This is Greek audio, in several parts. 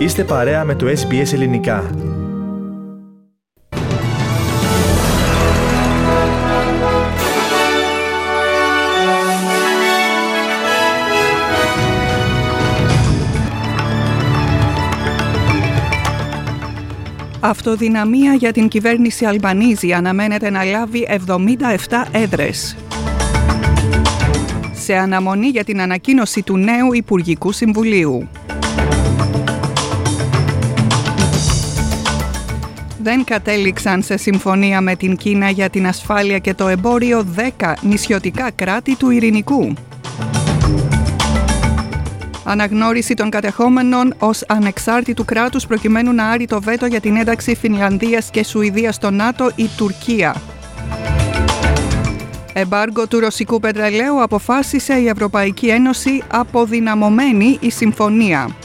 Είστε παρέα με το SBS Ελληνικά. Αυτοδυναμία για την κυβέρνηση Αλμπανίζι αναμένεται να λάβει 77 έδρες. Σε αναμονή για την ανακοίνωση του νέου Υπουργικού Συμβουλίου. Δεν κατέληξαν σε συμφωνία με την Κίνα για την ασφάλεια και το εμπόριο 10 νησιωτικά κράτη του Ειρηνικού. Αναγνώριση των κατεχόμενων ως ανεξάρτητου κράτους προκειμένου να άρει το βέτο για την ένταξη Φινλανδίας και Σουηδίας στο ΝΑΤΟ η Τουρκία. Εμπάργκο του ρωσικού πετρελαίου αποφάσισε η Ευρωπαϊκή Ένωση αποδυναμωμένη η συμφωνία.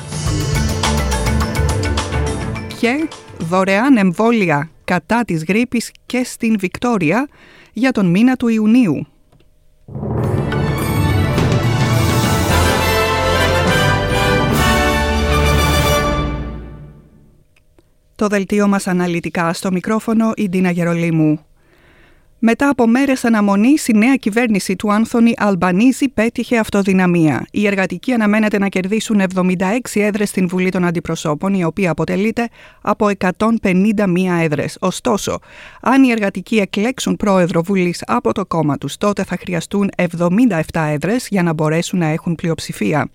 Και δωρεάν εμβόλια κατά της γρίπης και στην Βικτόρια για τον μήνα του Ιουνίου. Το δελτίο μας αναλυτικά, στο μικρόφωνο η Τίνα Γερολίμου. Μετά από μέρες αναμονής, η νέα κυβέρνηση του Άντονι Αλμπανίζι πέτυχε αυτοδυναμία. Οι εργατικοί αναμένεται να κερδίσουν 76 έδρες στην Βουλή των Αντιπροσώπων, η οποία αποτελείται από 151 έδρες. Ωστόσο, αν οι εργατικοί εκλέξουν πρόεδρο Βουλής από το κόμμα τους, τότε θα χρειαστούν 77 έδρες για να μπορέσουν να έχουν πλειοψηφία.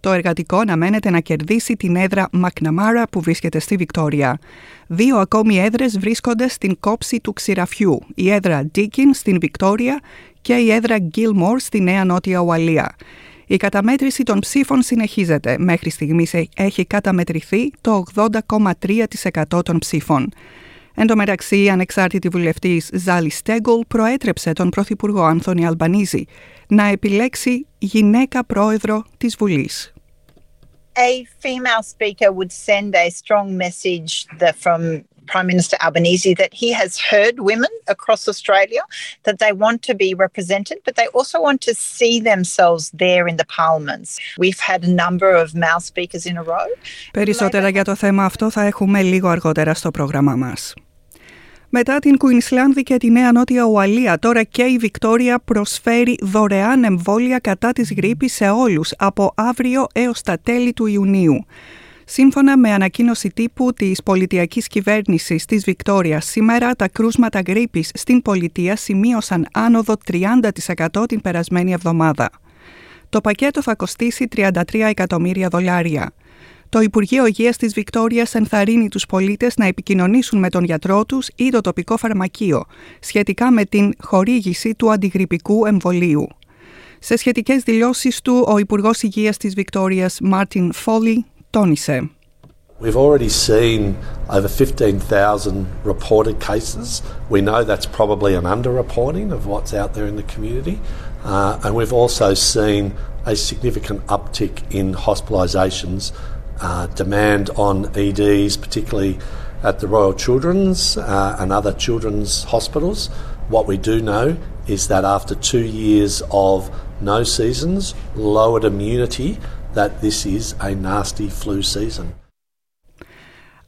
Το εργατικό αναμένεται να κερδίσει την έδρα Μακναμάρα που βρίσκεται στη Βικτόρια. Δύο ακόμη έδρες βρίσκονται στην κόψη του Ξηραφιού, η έδρα Ντίκιν στην Βικτόρια και η έδρα Γκίλμουρ στη Νέα Νότια Ουαλία. Η καταμέτρηση των ψήφων συνεχίζεται. Μέχρι στιγμής έχει καταμετρηθεί το 80,3% των ψήφων. Εν τω μεταξύ, η ανεξάρτητη βουλευτής Ζάλι Στέγκολ προέτρεψε τον πρωθυπουργό Άντονι Αλμπανίζι να επιλέξει γυναίκα πρόεδρο της Βουλής. A female speaker would send a strong message from Prime Minister Albanese that he has heard women across Australia, that they want to be represented, but they also want to see themselves there in the parliaments. We've had a number of male speakers in a row. Περισσότερα για το θέμα αυτό θα έχουμε λίγο αργότερα στο πρόγραμμά μας. Μετά την Κουινσλάνδη και τη Νέα Νότια Ουαλία, τώρα και η Βικτόρια προσφέρει δωρεάν εμβόλια κατά της γρίπης σε όλους από αύριο έως τα τέλη του Ιουνίου. Σύμφωνα με ανακοίνωση τύπου της πολιτιακής κυβέρνησης της Βικτόριας, σήμερα τα κρούσματα γρίπης στην πολιτεία σημείωσαν άνοδο 30% την περασμένη εβδομάδα. Το πακέτο θα κοστίσει $33 εκατομμύρια. Το Υπουργείο Υγείας της Βικτόριας ενθαρρύνει τους πολίτες να επικοινωνήσουν με τον γιατρό τους ή το τοπικό φαρμακείο σχετικά με την χορήγηση του αντιγρυπικού εμβολίου. Σε σχετικές δηλώσεις του, ο Υπουργός Υγείας της Βικτόριας Μάρτιν Φόλι τόνισε. We've already seen over 15,000 reported cases. We know that's probably an underreporting of what's out there in the community. And we've also seen a significant uptick in hospitalisations, demand on EDs, particularly at the Royal Children's and other children's hospitals. What we do know is that after 2 years of no seasons, lowered immunity, that this is a nasty flu season.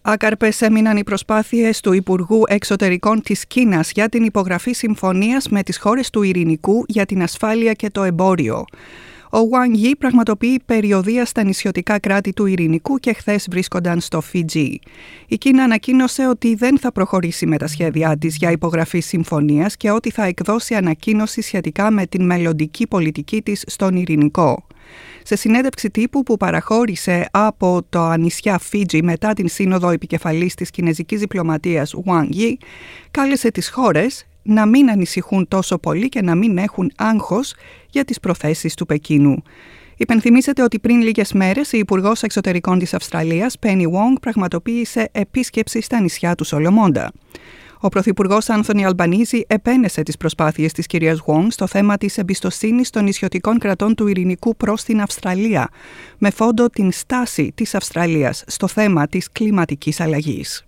Άκαρπες έμειναν οι προσπάθειες του Υπουργού Εξωτερικών της Κίνας για την υπογραφή συμφωνίας με τις χώρες του Ειρηνικού για την ασφάλεια και το εμπόριο. Ο Wang Yi πραγματοποιεί περιοδεία στα νησιωτικά κράτη του Ειρηνικού και χθες βρίσκονταν στο Φιτζή. Η Κίνα ανακοίνωσε ότι δεν θα προχωρήσει με τα σχέδιά της για υπογραφή συμφωνίας και ότι θα εκδώσει ανακοίνωση σχετικά με την μελλοντική πολιτική της στον Ειρηνικό. Σε συνέντευξη τύπου που παραχώρησε από το νησιά Φίτζι μετά την σύνοδο επικεφαλής της κινέζικης διπλωματίας Wang Yi, κάλεσε τις χώρες να μην ανησυχούν τόσο πολύ και να μην έχουν άγχος για τις προθέσεις του Πεκίνου. Υπενθυμίσετε ότι πριν λίγες μέρες η Υπουργός Εξωτερικών της Αυστραλίας, Πένι Γουόνγκ, πραγματοποίησε επίσκεψη στα νησιά του Σολομόντα. Ο Πρωθυπουργός Άντονι Αλμπανίζι επένεσε τις προσπάθειες της κυρίας Wong στο θέμα της εμπιστοσύνης των νησιωτικών κρατών του Ειρηνικού προς την Αυστραλία, με φόντο την στάση της Αυστραλίας στο θέμα της κλιματικής αλλαγής.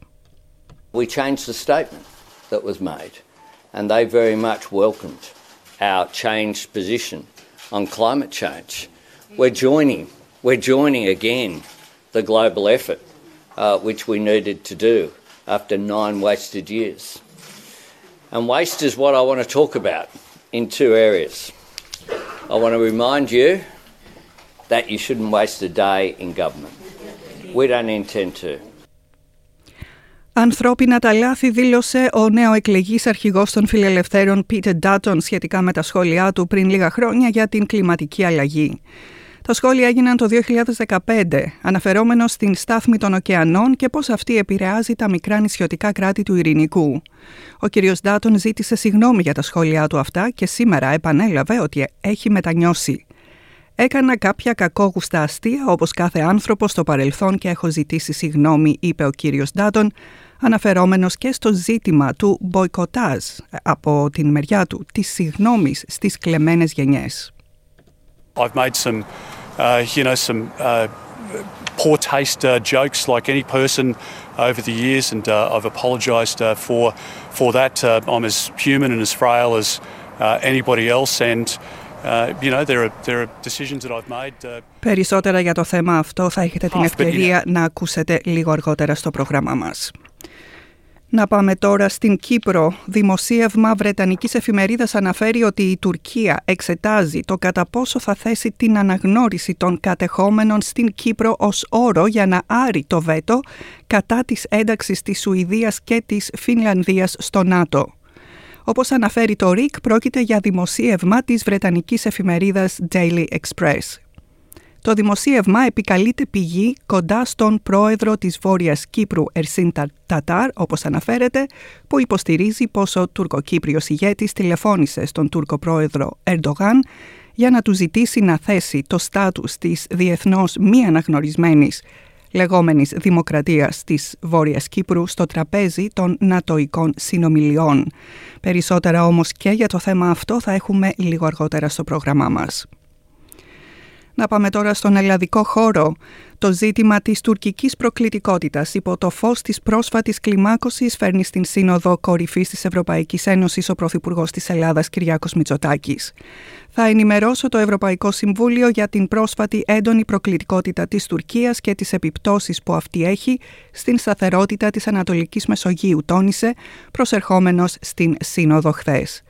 We changed the statement that was made, and they very much welcomed our changed position on climate change. We're joining again the global effort which we needed to do after 9 wasted years. And waste is what I want to talk about in two areas. I want to remind you that you shouldn't waste a day in government. We don't intend to. Ανθρώπινα τα λάθη, δήλωσε ο νεοεκλεγής αρχηγός των φιλελευθέρων Πίτερ Ντάτον σχετικά με τα σχόλιά του πριν λίγα χρόνια για την κλιματική αλλαγή. Τα σχόλια έγιναν το 2015, αναφερόμενος στην στάθμη των ωκεανών και πώς αυτή επηρεάζει τα μικρά νησιωτικά κράτη του Ειρηνικού. Ο κ. Ντάτον ζήτησε συγγνώμη για τα σχόλιά του αυτά και σήμερα επανέλαβε ότι έχει μετανιώσει. «Έκανα κάποια κακόγουστα αστεία όπως κάθε άνθρωπο στο παρελθόν και έχω ζητήσει συγγνώμη», είπε ο κύριος Ντάτον, αναφερόμενος και στο ζήτημα του μποϊκοτάζ από την μεριά του, της συγγνώμης στις κλεμμένες γενιές. I've made some, some poor taste jokes like any person over the years, and I've apologised for that. I'm as human and as frail as anybody else, and Περισσότερα για το θέμα αυτό θα έχετε την ευκαιρία να ακούσετε λίγο αργότερα στο πρόγραμμά μας. Να πάμε τώρα στην Κύπρο. Δημοσίευμα βρετανικής εφημερίδας αναφέρει ότι η Τουρκία εξετάζει το κατά πόσο θα θέσει την αναγνώριση των κατεχόμενων στην Κύπρο ως όρο για να άρει το βέτο κατά της ένταξης της Σουηδίας και της Φινλανδίας στο ΝΑΤΟ. Όπως αναφέρει το ΡΙΚ, πρόκειται για δημοσίευμα της βρετανικής εφημερίδας Daily Express. Το δημοσίευμα επικαλείται πηγή κοντά στον πρόεδρο της Βόρειας Κύπρου Ερσίν Τατάρ, όπως αναφέρεται, που υποστηρίζει πως ο τουρκοκύπριος ηγέτης τηλεφώνησε στον Τούρκο πρόεδρο Ερντογάν για να του ζητήσει να θέσει το στάτους της διεθνώς μη αναγνωρισμένης λεγόμενης δημοκρατίας της Βόρειας Κύπρου στο τραπέζι των νατοϊκών συνομιλιών. Περισσότερα όμως και για το θέμα αυτό θα έχουμε λίγο αργότερα στο πρόγραμμά μας. Να πάμε τώρα στον ελλαδικό χώρο. Το ζήτημα της τουρκικής προκλητικότητας υπό το φως της πρόσφατης κλιμάκωσης φέρνει στην Σύνοδο Κορυφής της Ευρωπαϊκής Ένωσης ο Πρωθυπουργός της Ελλάδας Κυριάκος Μητσοτάκης. Θα ενημερώσω το Ευρωπαϊκό Συμβούλιο για την πρόσφατη έντονη προκλητικότητα της Τουρκίας και τις επιπτώσεις που αυτή έχει στην σταθερότητα της Ανατολικής Μεσογείου, τόνισε προσερχόμενος στην Σύνοδο χθες.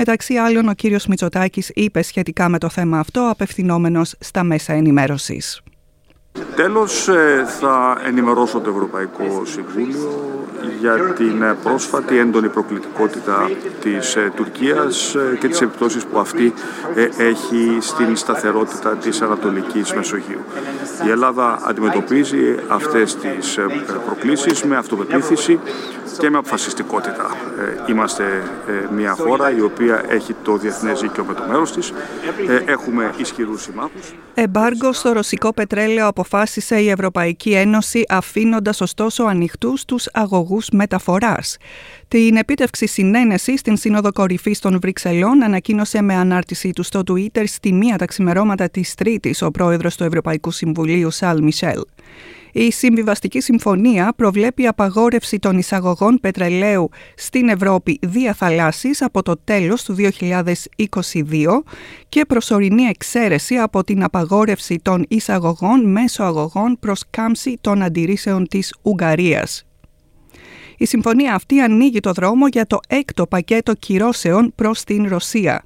Μεταξύ άλλων, ο κύριος Μητσοτάκης είπε σχετικά με το θέμα αυτό, απευθυνόμενος στα μέσα ενημέρωσης. Τέλος, θα ενημερώσω το Ευρωπαϊκό Συμβούλιο για την πρόσφατη έντονη προκλητικότητα της Τουρκίας και τις επιπτώσεις που αυτή έχει στην σταθερότητα της Ανατολικής Μεσογείου. Η Ελλάδα αντιμετωπίζει αυτές τις προκλήσεις με αυτοπεποίθηση και με αποφασιστικότητα. Είμαστε μια χώρα η οποία έχει το διεθνές δίκαιο με το μέρος της. Έχουμε ισχυρούς συμμάχους. Εμπάργο στο ρωσικό πετρέλαιο αποφάσισε η Ευρωπαϊκή Ένωση, αφήνοντας ωστόσο ανοιχτούς τους αγωγούς μεταφοράς. Την επίτευξη συνένεση στην Σύνοδο Κορυφής των Βρυξελών ανακοίνωσε με ανάρτησή του στο Twitter στη 1 PM της Τρίτης ο πρόεδρος του Ευρωπαϊκού Συμβουλίου Σαρλ Μισελ. Η Συμβιβαστική Συμφωνία προβλέπει απαγόρευση των εισαγωγών πετρελαίου στην Ευρώπη δια θαλάσσης από το τέλος του 2022 και προσωρινή εξαίρεση από την απαγόρευση των εισαγωγών μέσω αγωγών προς κάμψη των αντιρρήσεων της Ουγγαρίας. Η συμφωνία αυτή ανοίγει το δρόμο για το 6ο πακέτο κυρώσεων προς την Ρωσία.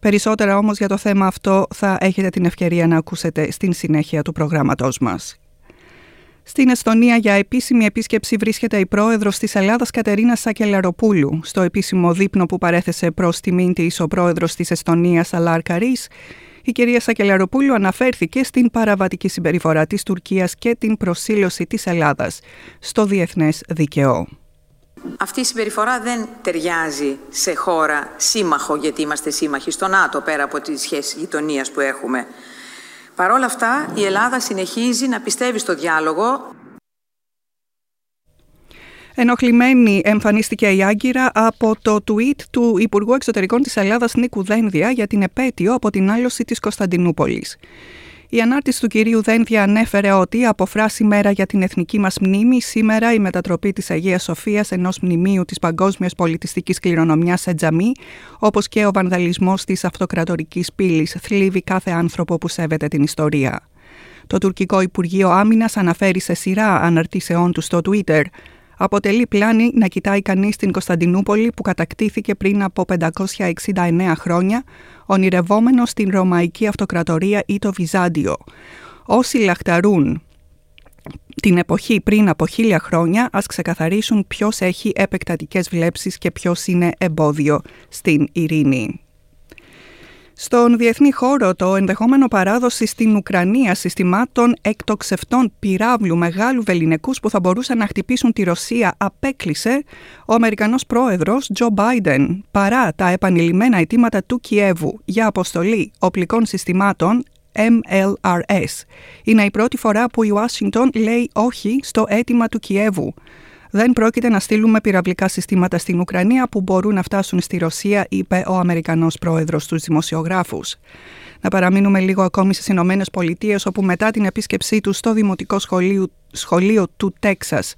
Περισσότερα όμως για το θέμα αυτό θα έχετε την ευκαιρία να ακούσετε στην συνέχεια του προγράμματός μας. Στην Εστονία για επίσημη επίσκεψη βρίσκεται η πρόεδρος της Ελλάδας Κατερίνα Σακελαροπούλου. Στο επίσημο δείπνο που παρέθεσε προς τιμήν της ο πρόεδρος της Εστονίας Αλάρ Καρίς, η κυρία Σακελαροπούλου αναφέρθηκε στην παραβατική συμπεριφορά της Τουρκίας και την προσήλωση της Ελλάδας στο διεθνές δίκαιο. Αυτή η συμπεριφορά δεν ταιριάζει σε χώρα σύμμαχο, γιατί είμαστε σύμμαχοι στο ΝΑΤΟ πέρα από τις σχέσεις γειτονίας που έχουμε. Παρ' όλα αυτά, η Ελλάδα συνεχίζει να πιστεύει στο διάλογο. Ενοχλημένη εμφανίστηκε η Άγκυρα από το tweet του Υπουργού Εξωτερικών της Ελλάδας Νίκου Δένδια για την επέτειο από την άλωση της Κωνσταντινούπολης. Η ανάρτηση του κυρίου Δένδια ανέφερε ότι από φράση μέρα για την εθνική μας μνήμη, σήμερα η μετατροπή της Αγίας Σοφίας, ενός μνημείου της παγκόσμιας πολιτιστικής κληρονομιάς σε τζαμί, όπως και ο βανδαλισμός της αυτοκρατορικής πύλης, θλίβει κάθε άνθρωπο που σέβεται την ιστορία. Το τουρκικό Υπουργείο Άμυνας αναφέρει σε σειρά αναρτήσεών του στο Twitter. Αποτελεί πλάνη να κοιτάει κανείς την Κωνσταντινούπολη που κατακτήθηκε πριν από 569 χρόνια, ονειρευόμενος την Ρωμαϊκή Αυτοκρατορία ή το Βυζάντιο. Όσοι λαχταρούν την εποχή πριν από 1000 χρόνια, ας ξεκαθαρίσουν ποιος έχει επεκτατικές βλέψεις και ποιος είναι εμπόδιο στην ειρήνη. Στον διεθνή χώρο, το ενδεχόμενο παράδοση στην Ουκρανία συστημάτων εκτοξευτών πυράβλου μεγάλου βεληνικούς που θα μπορούσαν να χτυπήσουν τη Ρωσία απέκλεισε ο Αμερικανός πρόεδρος Τζο Μπάιντεν, παρά τα επανειλημμένα αιτήματα του Κιέβου για αποστολή οπλικών συστημάτων MLRS. Είναι η πρώτη φορά που η Ουάσινγκτον λέει όχι στο αίτημα του Κιέβου. «Δεν πρόκειται να στείλουμε πυραυλικά συστήματα στην Ουκρανία που μπορούν να φτάσουν στη Ρωσία», είπε ο Αμερικανός πρόεδρος στους δημοσιογράφους. Να παραμείνουμε λίγο ακόμη στις Ηνωμένες Πολιτείες, όπου μετά την επίσκεψή του στο Δημοτικό Σχολείο του Τέξας,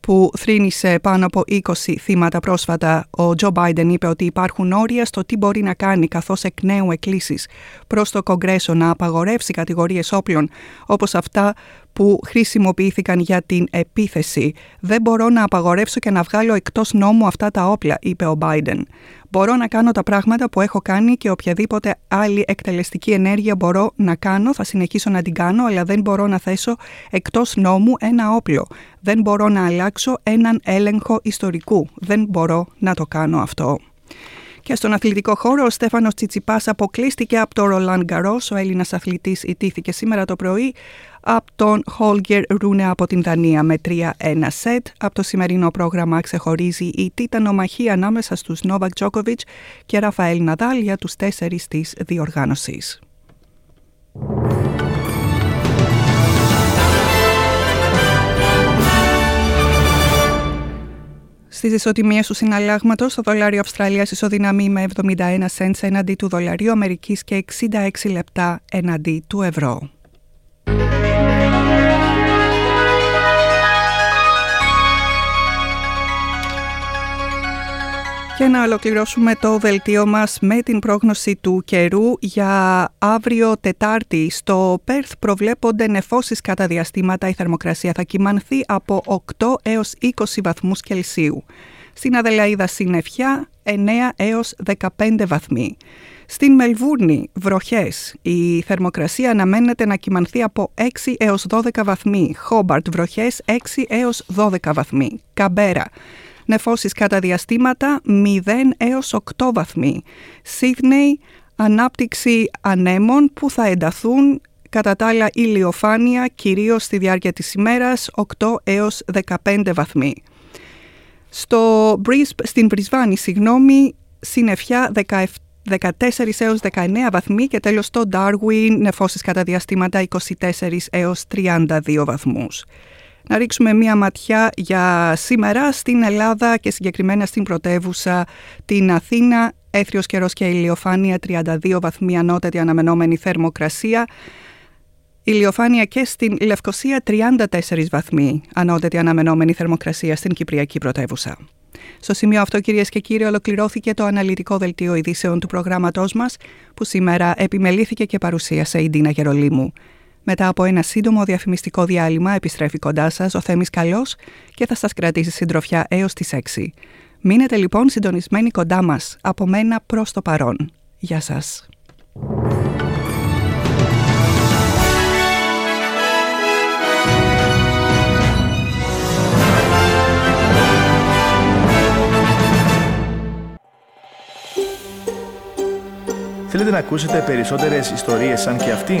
που θρήνησε πάνω από 20 θύματα πρόσφατα, ο Τζο Μπάιντεν είπε ότι υπάρχουν όρια στο τι μπορεί να κάνει, καθώς εκ νέου εκκλήσεις προς το Κογκρέσο να απαγορεύσει κατηγορίες όπλων όπως αυτά που χρησιμοποιήθηκαν για την επίθεση. «Δεν μπορώ να απαγορεύσω και να βγάλω εκτός νόμου αυτά τα όπλα», είπε ο Μπάιντεν. «Μπορώ να κάνω τα πράγματα που έχω κάνει και οποιαδήποτε άλλη εκτελεστική ενέργεια μπορώ να κάνω, θα συνεχίσω να την κάνω, αλλά δεν μπορώ να θέσω εκτός νόμου ένα όπλο. Δεν μπορώ να αλλάξω έναν έλεγχο ιστορικού. Δεν μπορώ να το κάνω αυτό». Και στον αθλητικό χώρο, ο Στέφανος Τσιτσιπάς αποκλείστηκε από το Ρολάν Γκαρός. Ο Έλληνας αθλητής ητήθηκε σήμερα το πρωί από τον Χόλγερ Ρούνε από την Δανία με 3-1 σετ. Από το σημερινό πρόγραμμα ξεχωρίζει η τιτανομαχία ανάμεσα στους Νόβακ Τζόκοβιτς και Ραφαέλ Ναδάλ για τους 4 της διοργάνωσης. Στις ισοτιμίες του συναλλάγματος, το δολάριο Αυστραλίας ισοδυναμεί με 71 cents εναντί του δολαρίου Αμερικής και 66 λεπτά εναντί του ευρώ. Και να ολοκληρώσουμε το δελτίο μας με την πρόγνωση του καιρού. Για αύριο Τετάρτη στο Πέρθ προβλέπονται νεφώσεις κατά διαστήματα. Η θερμοκρασία θα κυμανθεί από 8 έως 20 βαθμούς Κελσίου. Στην Αδελαίδα συννεφιά 9 έως 15 βαθμοί. Στην Μελβούρνη βροχές. Η θερμοκρασία αναμένεται να κυμανθεί από 6 έως 12 βαθμοί. Χόμπαρτ βροχές 6 έως 12 βαθμοί. Καμπέρα. Νεφώσεις κατά διαστήματα 0 έως 8 βαθμοί. Σίδνεϊ, ανάπτυξη ανέμων που θα ενταθούν κατά τα άλλα ηλιοφάνεια, κυρίως στη διάρκεια της ημέρας, 8 έως 15 βαθμοί. Στην Μπρισβάνη, συννεφιά 14 έως 19 βαθμοί και τέλος στο Ντάρουιν, νεφώσεις κατά διαστήματα 24 έως 32 βαθμούς. Να ρίξουμε μία ματιά για σήμερα στην Ελλάδα και συγκεκριμένα στην πρωτεύουσα την Αθήνα. Έθριος καιρός και ηλιοφάνεια, 32 βαθμοί ανώτατη αναμενόμενη θερμοκρασία. Ηλιοφάνεια και στην Λευκοσία, 34 βαθμοί ανώτατη αναμενόμενη θερμοκρασία στην Κυπριακή πρωτεύουσα. Στο σημείο αυτό, κυρίες και κύριοι, ολοκληρώθηκε το αναλυτικό δελτίο ειδήσεων του προγράμματός μας, που σήμερα επιμελήθηκε και παρουσίασε η Τίνα Γερολίμου. Μετά από ένα σύντομο διαφημιστικό διάλειμμα επιστρέφει κοντά σας ο Θέμης Καλός και θα σας κρατήσει συντροφιά έως τις 6. Μείνετε λοιπόν συντονισμένοι κοντά μας. Από μένα προς το παρόν. Γεια σας. Θέλετε να ακούσετε περισσότερες ιστορίες σαν και αυτήν?